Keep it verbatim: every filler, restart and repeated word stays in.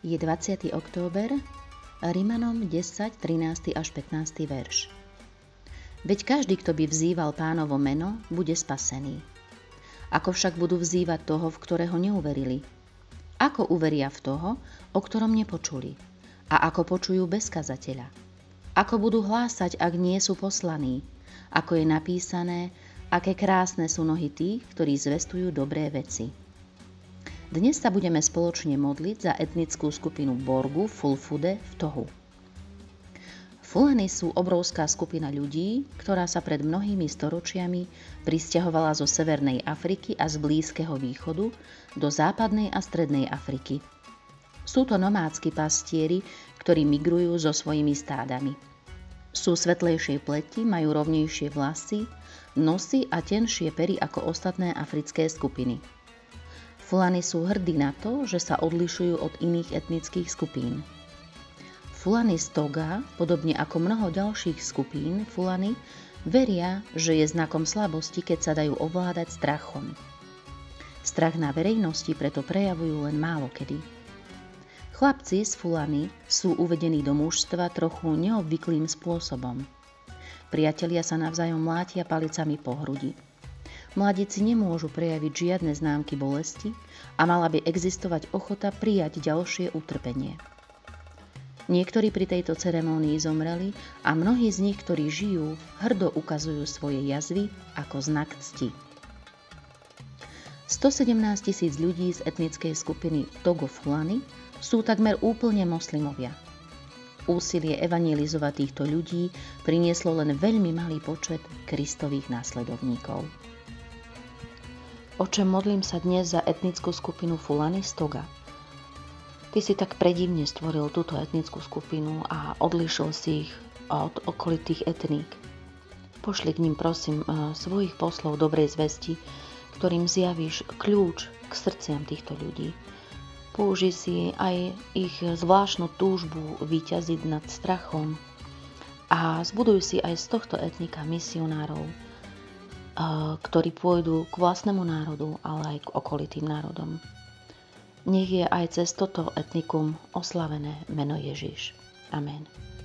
Je dvadsiateho október, Rimanom desať, trinásty až pätnásty verš. Veď každý, kto by vzýval Pánovo meno, bude spasený. Ako však budú vzývať toho, v ktorého neuverili? Ako uveria v toho, o ktorom nepočuli? A ako počujú bez kazateľa? Ako budú hlásať, ak nie sú poslaní? Ako je napísané, aké krásne sú nohy tých, ktorí zvestujú dobré veci. Dnes sa budeme spoločne modliť za etnickú skupinu Borgu FULFUDE v Tohu. Fulani sú obrovská skupina ľudí, ktorá sa pred mnohými storočiami prisťahovala zo Severnej Afriky a z Blízkeho východu do Západnej a Strednej Afriky. Sú to nomádsky pastieri, ktorí migrujú so svojimi stádami. Sú svetlejšej pleti, majú rovnejšie vlasy, nosy a tenšie pery ako ostatné africké skupiny. Fulani sú hrdí na to, že sa odlišujú od iných etnických skupín. Fulani z Toga, podobne ako mnoho ďalších skupín Fulani, veria, že je znakom slabosti, keď sa dajú ovládať strachom. Strach na verejnosti preto prejavujú len málokedy. Chlapci z Fulani sú uvedení do mužstva trochu neobvyklým spôsobom. Priatelia sa navzájom mlátia palicami po hrudi. Mladíci nemôžu prejaviť žiadne známky bolesti a mala by existovať ochota prijať ďalšie utrpenie. Niektorí pri tejto ceremonii zomreli a mnohí z nich, ktorí žijú, hrdo ukazujú svoje jazvy ako znak cti. stosedemnásť tisíc ľudí z etnickej skupiny Togoflany sú takmer úplne moslimovia. Úsilie evangelizovať týchto ľudí prinieslo len veľmi malý počet Kristových následovníkov. Oče, modlím sa dnes za etnickú skupinu Fulani z Toga. Ty si tak predivne stvoril túto etnickú skupinu a odlišil si ich od okolitých etník. Pošli k nim, prosím, svojich poslov dobrej zvesti, ktorým zjavíš kľúč k srdciam týchto ľudí. Použij si aj ich zvláštnu túžbu vyťaziť nad strachom a zbuduj si aj z tohto etnika misionárov, ktorí pôjdu k vlastnému národu, ale aj k okolitým národom. Nech je aj cez toto etnikum oslavené meno Ježiš. Amen.